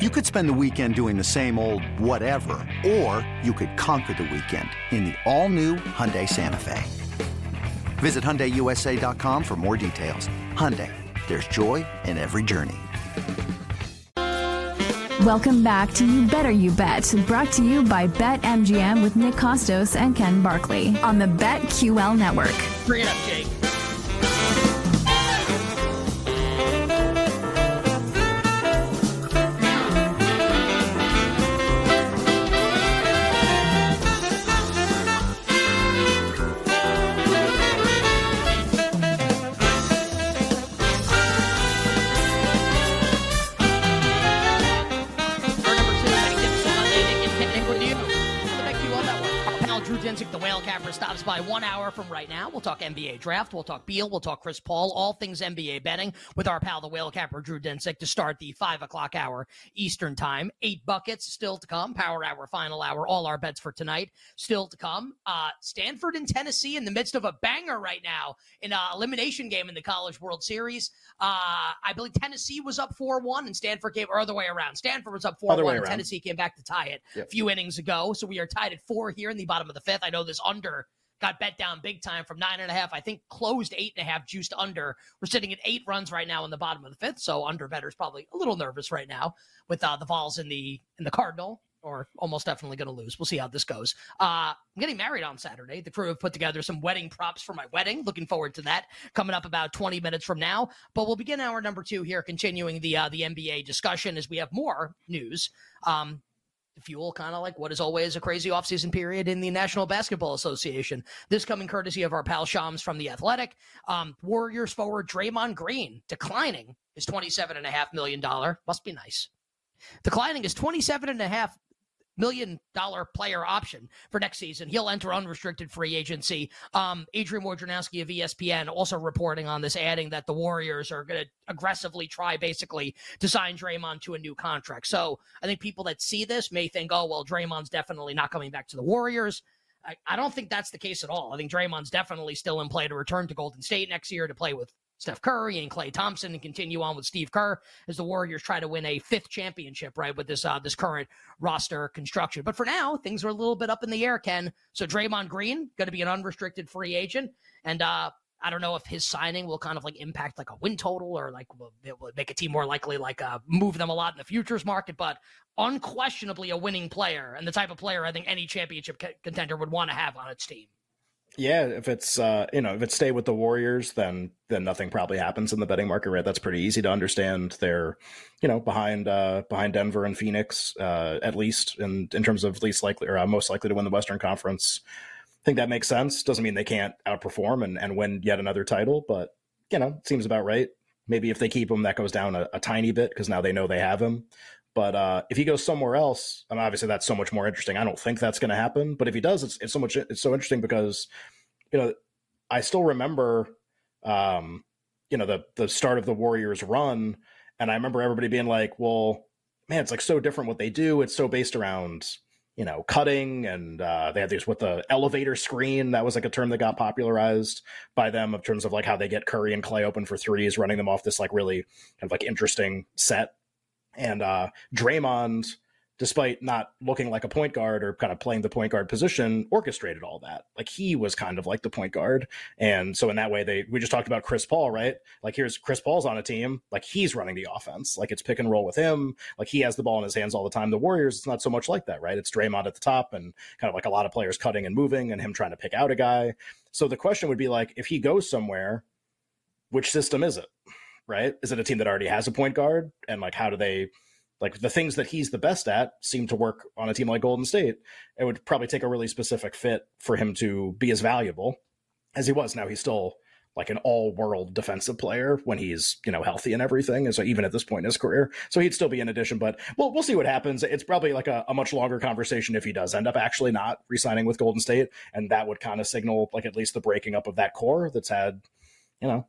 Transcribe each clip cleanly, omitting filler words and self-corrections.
You could spend the weekend doing the same old whatever, or you could conquer the weekend in the all-new Hyundai Santa Fe. Visit HyundaiUSA.com for more details. Hyundai, there's joy in every journey. Welcome back to You Better You Bet, brought to you by BetMGM with Nick Costos and Ken Barkley on the BetQL Network. Bring it up, Jake. The Whale Capper stops by 1 hour from right now. We'll talk NBA draft. We'll talk Beal. We'll talk Chris Paul. All things NBA betting with our pal, the Whale Capper, Drew Densick, to start the 5 o'clock hour Eastern time. 8 buckets still to come. Power hour, final hour, all our bets for tonight still to come. Stanford and Tennessee in the midst of a banger right now in an elimination game in the College World Series. I believe Tennessee was up 4-1 and Stanford came, or other way around. Stanford was up 4-1 and Tennessee came back to tie it a few innings ago. So we are tied at 4 here in the bottom of the 5th. I know this under got bet down big time from 9.5. I think closed 8.5, juiced under. We're sitting at 8 runs right now in the bottom of the 5th. So under bettors probably a little nervous right now with the Vols in the Cardinal, or almost definitely going to lose. We'll see how this goes. I'm getting married on Saturday. The crew have put together some wedding props for my wedding. Looking forward to that coming up about 20 minutes from now. But we'll begin hour number 2 here, continuing the NBA discussion as we have more news. Fuel kind of like what is always a crazy offseason period in the National Basketball Association. This coming courtesy of our pal Shams from The Athletic. Warriors forward Draymond Green declining his $27.5 million. Must be nice. Declining his $27.5 million player option for next season. He'll enter unrestricted free agency. Adrian Wojnarowski of ESPN also reporting on this, adding that the Warriors are going to aggressively try basically to sign Draymond to a new contract. So I think people that see this may think, oh, well, Draymond's definitely not coming back to the Warriors. I don't think that's the case at all. I think Draymond's definitely still in play to return to Golden State next year to play with Steph Curry and Klay Thompson and continue on with Steve Kerr as the Warriors try to win a 5th championship, right, with this current roster construction. But for now, things are a little bit up in the air, Ken. So Draymond Green, going to be an unrestricted free agent. And I don't know if his signing will kind of like impact like a win total or like it will make a team more likely like move them a lot in the futures market, but unquestionably a winning player and the type of player I think any championship contender would want to have on its team. Yeah, if it's if it stay with the Warriors, then nothing probably happens in the betting market, right? That's pretty easy to understand. They're, behind Denver and Phoenix, at least in terms of least likely or most likely to win the Western Conference. I think that makes sense. Doesn't mean they can't outperform and win yet another title, but it seems about right. Maybe if they keep him, that goes down a tiny bit because now they know they have him. But if he goes somewhere else, and obviously that's so much more interesting. I don't think that's going to happen. But if he does, it's so interesting because, I still remember, the start of the Warriors run, and I remember everybody being like, "Well, man, it's like so different what they do. It's so based around cutting, and they had these with the elevator screen. That was like a term that got popularized by them in terms of like how they get Curry and Klay open for threes, running them off this like really kind of like interesting set." And Draymond, despite not looking like a point guard or kind of playing the point guard position, orchestrated all that. Like he was kind of like the point guard. And so in that way, we just talked about Chris Paul, right? Like here's Chris Paul's on a team. Like he's running the offense. Like it's pick and roll with him. Like he has the ball in his hands all the time. The Warriors, it's not so much like that, right? It's Draymond at the top and kind of like a lot of players cutting and moving and him trying to pick out a guy. So the question would be like, if he goes somewhere, which system is it? Right? Is it a team that already has a point guard? And like, how do they, like the things that he's the best at seem to work on a team like Golden State. It would probably take a really specific fit for him to be as valuable as he was. Now he's still like an all-world defensive player when he's, you know, healthy and everything. And so even at this point in his career, so he'd still be an addition, but we'll see what happens. It's probably like a much longer conversation if he does end up actually not re-signing with Golden State. And that would kind of signal like at least the breaking up of that core that's had, you know,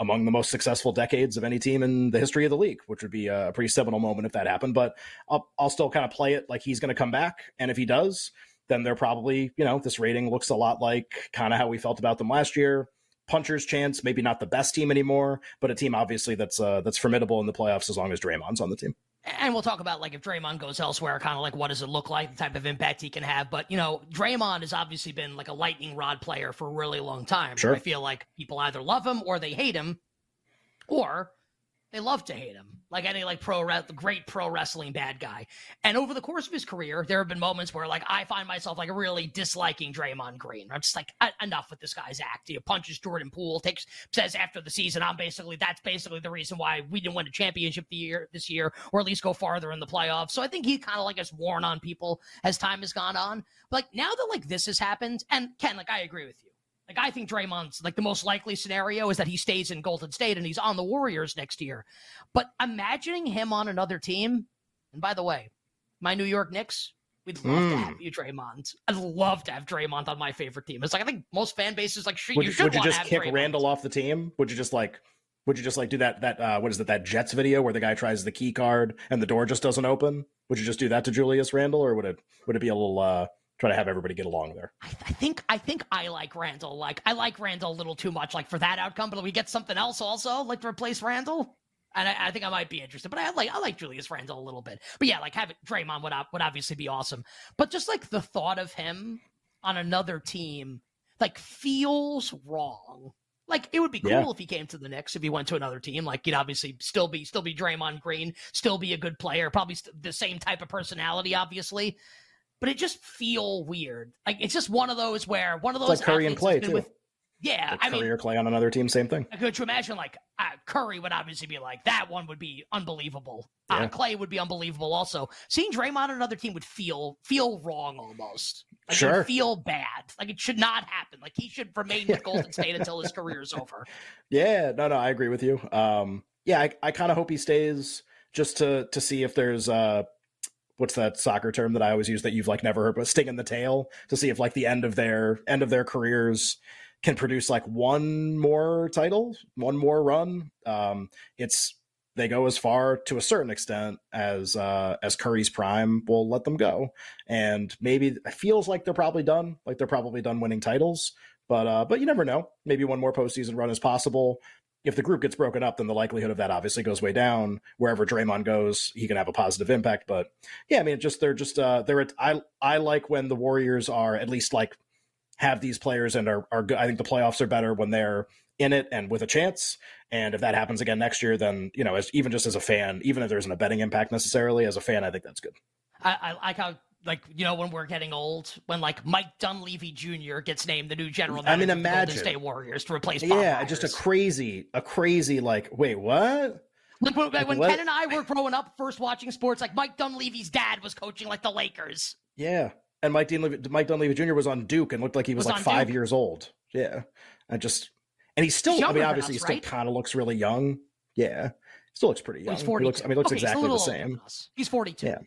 among the most successful decades of any team in the history of the league, which would be a pretty seminal moment if that happened. But I'll still kind of play it like he's going to come back. And if he does, then they're probably, you know, this rating looks a lot like kind of how we felt about them last year. Puncher's chance, maybe not the best team anymore, but a team obviously that's formidable in the playoffs as long as Draymond's on the team. And we'll talk about, like, if Draymond goes elsewhere, kind of like what does it look like, the type of impact he can have. But, you know, Draymond has obviously been like a lightning rod player for a really long time. Sure. I feel like people either love him or they hate him, or they love to hate him, like any like great pro wrestling bad guy. And over the course of his career, there have been moments where like I find myself like really disliking Draymond Green. I'm just like, enough with this guy's act. He punches Jordan Poole, says after the season, that's basically the reason why we didn't win a championship this year, or at least go farther in the playoffs. So I think he kind of like has worn on people as time has gone on. But like now that like this has happened, and Ken, like I agree with you. Like, I think Draymond's, like, the most likely scenario is that he stays in Golden State and he's on the Warriors next year. But imagining him on another team, and by the way, my New York Knicks, we'd love to have you, Draymond. I'd love to have Draymond on my favorite team. It's like, I think most fan bases, like, you should want to have Draymond. Would you just kick Randall off the team? Would you just do that Jets video where the guy tries the key card and the door just doesn't open? Would you just do that to Julius Randle, or would it be a little, try to have everybody get along there? I think I like Randall. Like, I like Randall a little too much, like, for that outcome, but we get something else also, like, to replace Randall. And I think I might be interested, but I like Julius Randall a little bit. But yeah, like, Draymond would obviously be awesome. But just, like, the thought of him on another team, like, feels wrong. Like, it would be cool if he came to the Knicks, if he went to another team. Like, he'd obviously still be Draymond Green, still be a good player, probably the same type of personality, obviously. But it just feel weird. Like, it's just one of those. It's like Curry and Clay, too. Curry or Clay on another team, same thing. Could you imagine, like, Curry would obviously be like, that one would be unbelievable. Yeah. Clay would be unbelievable also. Seeing Draymond on another team would feel wrong almost. Like, sure. Feel bad. Like, it should not happen. Like, he should remain with Golden State until his career is over. Yeah, no, I agree with you. I kind of hope he stays just to see if there's – what's that soccer term that I always use that you've like never heard, but sting in the tail, to see if like the end of their careers can produce like one more title, one more run. They go as far to a certain extent as Curry's prime will let them go. And maybe it feels like they're probably done winning titles, but you never know. Maybe one more postseason run is possible. If the group gets broken up, then the likelihood of that obviously goes way down. Wherever Draymond goes, he can have a positive impact. But yeah, I mean, I like when the Warriors are at least like have these players and are good. I think the playoffs are better when they're in it and with a chance. And if that happens again next year, then, you know, as even just as a fan, even if there isn't a betting impact necessarily, as a fan, I think that's good. I like how, like, you know, when we're getting old, when like Mike Dunleavy Jr. gets named the new general manager of the Golden State Warriors to replace Bob Myers. Just a crazy like, wait, what? When Ken and I were growing up, first watching sports, like Mike Dunleavy's dad was coaching like the Lakers. Yeah, and Mike Dunleavy Jr. was on Duke and looked like he was like 5 years old. Yeah, and he's still. I mean, obviously, he still kind of looks really young. Yeah, still looks pretty young. He's 42. He looks exactly the same. He's 42. Yeah.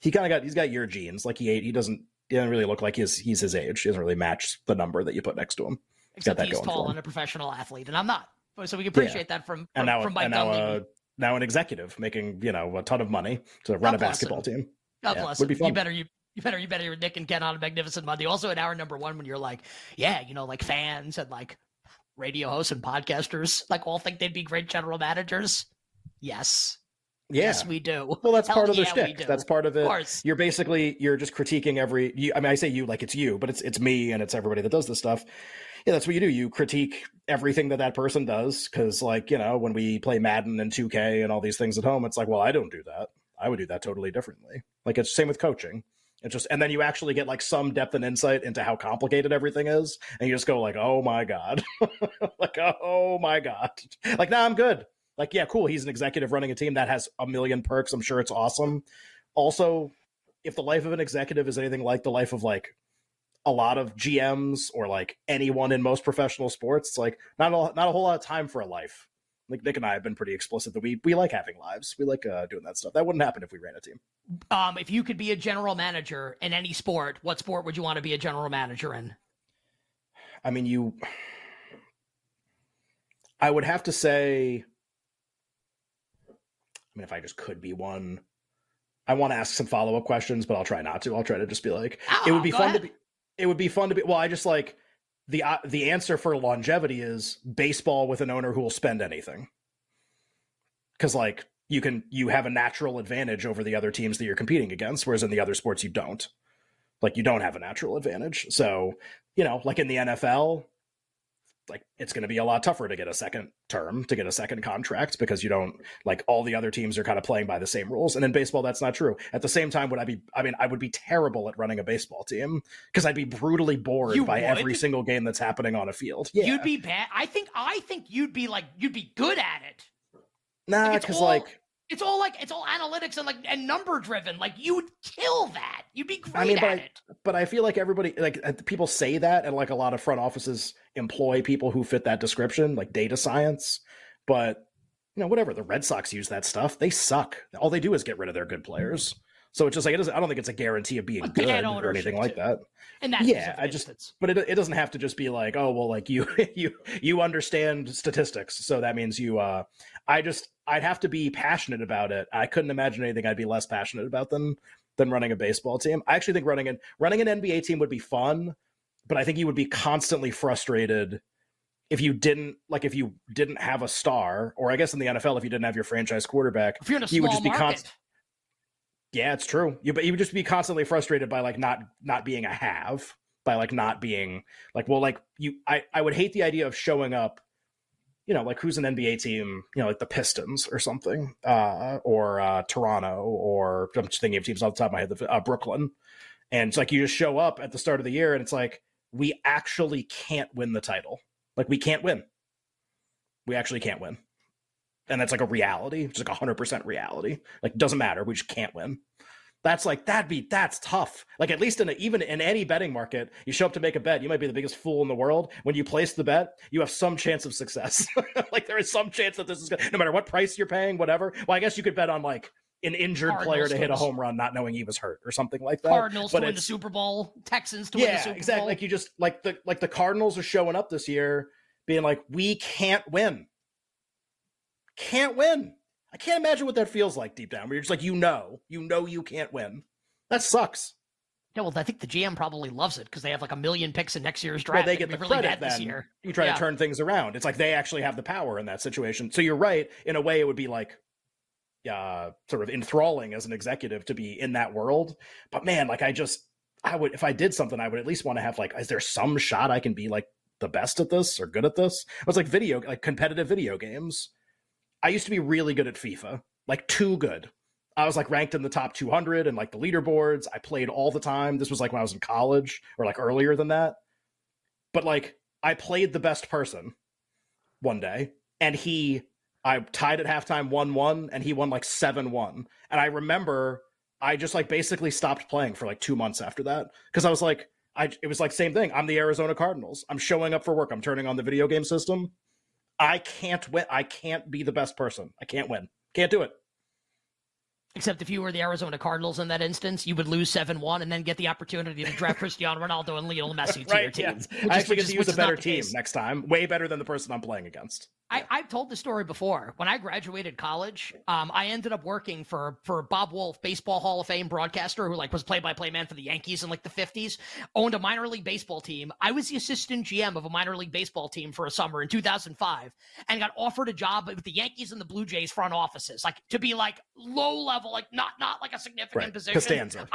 He's got your genes. Like he doesn't really look like he's his age. He doesn't really match the number that you put next to him. Except he's tall and a professional athlete, and I'm not. So we can appreciate that from Mike Dunleavy. Now an executive making, you know, a ton of money to run a basketball team. God bless him. You better Nick and Ken on a Magnificent Monday. Also in hour number one, when you're like, yeah, you know, like fans and like radio hosts and podcasters, like all think they'd be great general managers. Yes. Yeah. Yes, we do. Well, that's part of the shtick. That's part of it. You're just critiquing I say you like it's you, but it's me and it's everybody that does this stuff. Yeah, that's what you do. You critique everything that person does, because, like, you know, when we play Madden and 2K and all these things at home, it's like, well, I don't do that. I would do that totally differently. Like, it's the same with coaching. It's just, and then you actually get like some depth and insight into how complicated everything is, and you just go like, oh my god, like, oh my god, like, nah, I'm good. Like, yeah, cool. He's an executive running a team that has a million perks. I'm sure it's awesome. Also, if the life of an executive is anything like the life of like a lot of GMs or like anyone in most professional sports, it's like not a whole lot of time for a life. Like Nick and I have been pretty explicit that we like having lives. We like doing that stuff. That wouldn't happen if we ran a team. If you could be a general manager in any sport, what sport would you want to be a general manager in? I mean, I would have to say, I mean, if I just could be one, I want to ask some follow-up questions, but I'll try not to. I'll try to just be like, it would be fun to be, well, I just like the answer for longevity is baseball with an owner who will spend anything. Cause like you have a natural advantage over the other teams that you're competing against. Whereas in the other sports, you don't. Like you don't have a natural advantage. So, you know, like in the NFL, like it's going to be a lot tougher to get a second term, to get a second contract, because you don't, like, all the other teams are kind of playing by the same rules. And in baseball, that's not true. At the same time, I would be terrible at running a baseball team because I'd be brutally bored every single game that's happening on a field. Yeah. You'd be bad. I think you'd be good at it. Nah, because it's all analytics and number driven. Like you would kill that. You'd be great at it. But I feel like everybody, like people say that, and like a lot of front offices employ people who fit that description, like data science. But you know, whatever, the Red Sox use that stuff. They suck. All they do is get rid of their good players. So it's just like I don't think it's a guarantee of being good or anything like that. And that's but it doesn't have to just be like, oh well, like you understand statistics, so that means you. I'd have to be passionate about it. I couldn't imagine anything I'd be less passionate about than running a baseball team. I actually think running an NBA team would be fun, but I think you would be constantly frustrated if you didn't have a star, or I guess in the NFL, if you didn't have your franchise quarterback, if you're in a small market. Yeah, it's true. But you would just be constantly frustrated by like not being a have, by like not being like, well, like you, I would hate the idea of showing up. You know, like who's an NBA team, you know, like the Pistons or something, or Toronto, or I'm just thinking of teams off the top of my head, Brooklyn. And it's like, you just show up at the start of the year and it's like, we actually can't win the title. Like we can't win. We actually can't win. And that's like a reality. It's like 100% reality. Like, doesn't matter. We just can't win. That's like, that's tough. Like at least even in any betting market, you show up to make a bet. You might be the biggest fool in the world. When you place the bet, you have some chance of success. Like there is some chance that this is no matter what price you're paying, whatever. Well, I guess you could bet on like an injured player to hit a home run, not knowing he was hurt or something like that. Cardinals to win the Super Bowl, Texans to win the Super Bowl. Yeah, exactly. Like you just like the Cardinals are showing up this year being like, we can't win. Can't win. I can't imagine what that feels like deep down, where you're just like, you know, you can't win. That sucks. Yeah, well, I think the GM probably loves it because they have like a million picks in next year's draft. Well, they get the credit then. This year. You try to turn things around. It's like they actually have the power in that situation. So you're right. In a way, it would be like sort of enthralling as an executive to be in that world. But man, like I would, if I did something, I would at least want to have like, is there some shot I can be like the best at this or good at this? It's like competitive video games. I used to be really good at FIFA, like too good. I was like ranked in the top 200 and like the leaderboards. I played all the time. This was like when I was in college or like earlier than that. But like I played the best person one day and I tied at halftime 1-1 and he won like 7-1. And I remember I just like basically stopped playing for like 2 months after that because I was like, it was like same thing. I'm the Arizona Cardinals. I'm showing up for work. I'm turning on the video game system. I can't win. I can't be the best person. I can't win. Can't do it. Except if you were the Arizona Cardinals in that instance, you would lose 7-1 and then get the opportunity to draft Cristiano Ronaldo and Lionel Messi to your team. Yes. I actually get to use a better team next time. Way better than the person I'm playing against. I've told the story before. When I graduated college, I ended up working for Bob Wolff, baseball Hall of Fame broadcaster who like was play-by-play man for the Yankees in like the 50s, owned a minor league baseball team. I was the assistant GM of a minor league baseball team for a summer in 2005 and got offered a job with the Yankees and the Blue Jays front offices, like to be like low level, like not like a significant position. Costanza.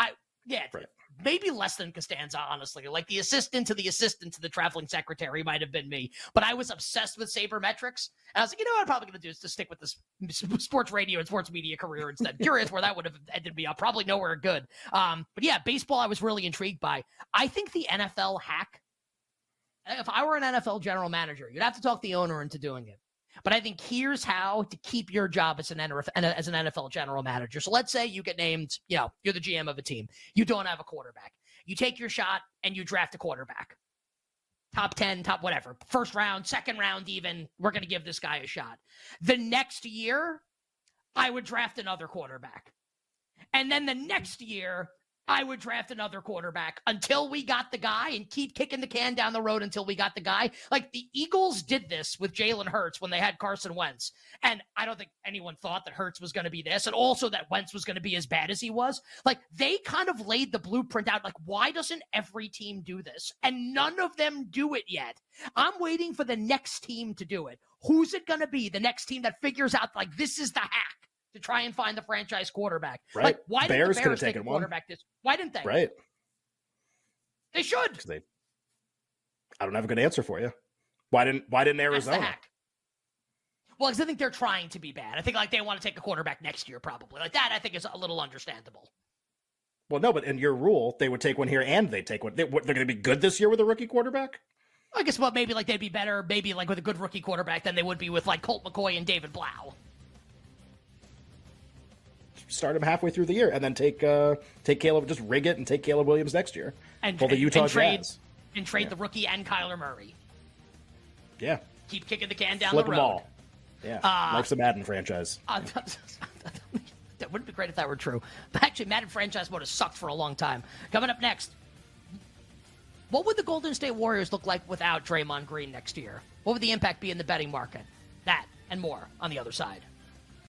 Maybe less than Costanza, honestly. Like the assistant to the traveling secretary might have been me, but I was obsessed with sabermetrics. And I was like, you know what I'm probably going to do is to stick with this sports radio and sports media career instead. Curious where that would have ended me up. Probably nowhere good. But yeah, baseball I was really intrigued by. I think the NFL hack, if I were an NFL general manager, you'd have to talk the owner into doing it. But I think here's how to keep your job as an NFL general manager. So let's say you get named, you know, you're the GM of a team. You don't have a quarterback. You take your shot and you draft a quarterback. Top 10, top whatever. First round, second round even. We're going to give this guy a shot. The next year, I would draft another quarterback. And then the next year, I would draft another quarterback until we got the guy and keep kicking the can down the road until we got the guy. Like the Eagles did this with Jalen Hurts when they had Carson Wentz. And I don't think anyone thought that Hurts was going to be this. And also that Wentz was going to be as bad as he was. Like they kind of laid the blueprint out. Like why doesn't every team do this? And none of them do it yet. I'm waiting for the next team to do it. Who's it going to be? The next team that figures out like this is the hack to try and find the franchise quarterback. Right. Like, why didn't the Bears take a quarterback this? Why didn't they? Right. They should. I don't have a good answer for you. Why didn't Arizona? Well, because I think they're trying to be bad. I think like they want to take a quarterback next year probably. Like that I think is a little understandable. Well, no, but in your rule, they would take one here and they take one. They're going to be good this year with a rookie quarterback? I guess well, maybe like they'd be better maybe like with a good rookie quarterback than they would be with like Colt McCoy and David Blau. Start him halfway through the year and then take Caleb, just rig it and take Caleb Williams next year. And the Utah Jazz. And trade the rookie and Kyler Murray. Yeah. Keep kicking the can down the road. Flip them all. Yeah. Like some Madden franchise. That wouldn't be great if that were true. But actually, Madden franchise would have sucked for a long time. Coming up next, what would the Golden State Warriors look like without Draymond Green next year? What would the impact be in the betting market? That and more on the other side.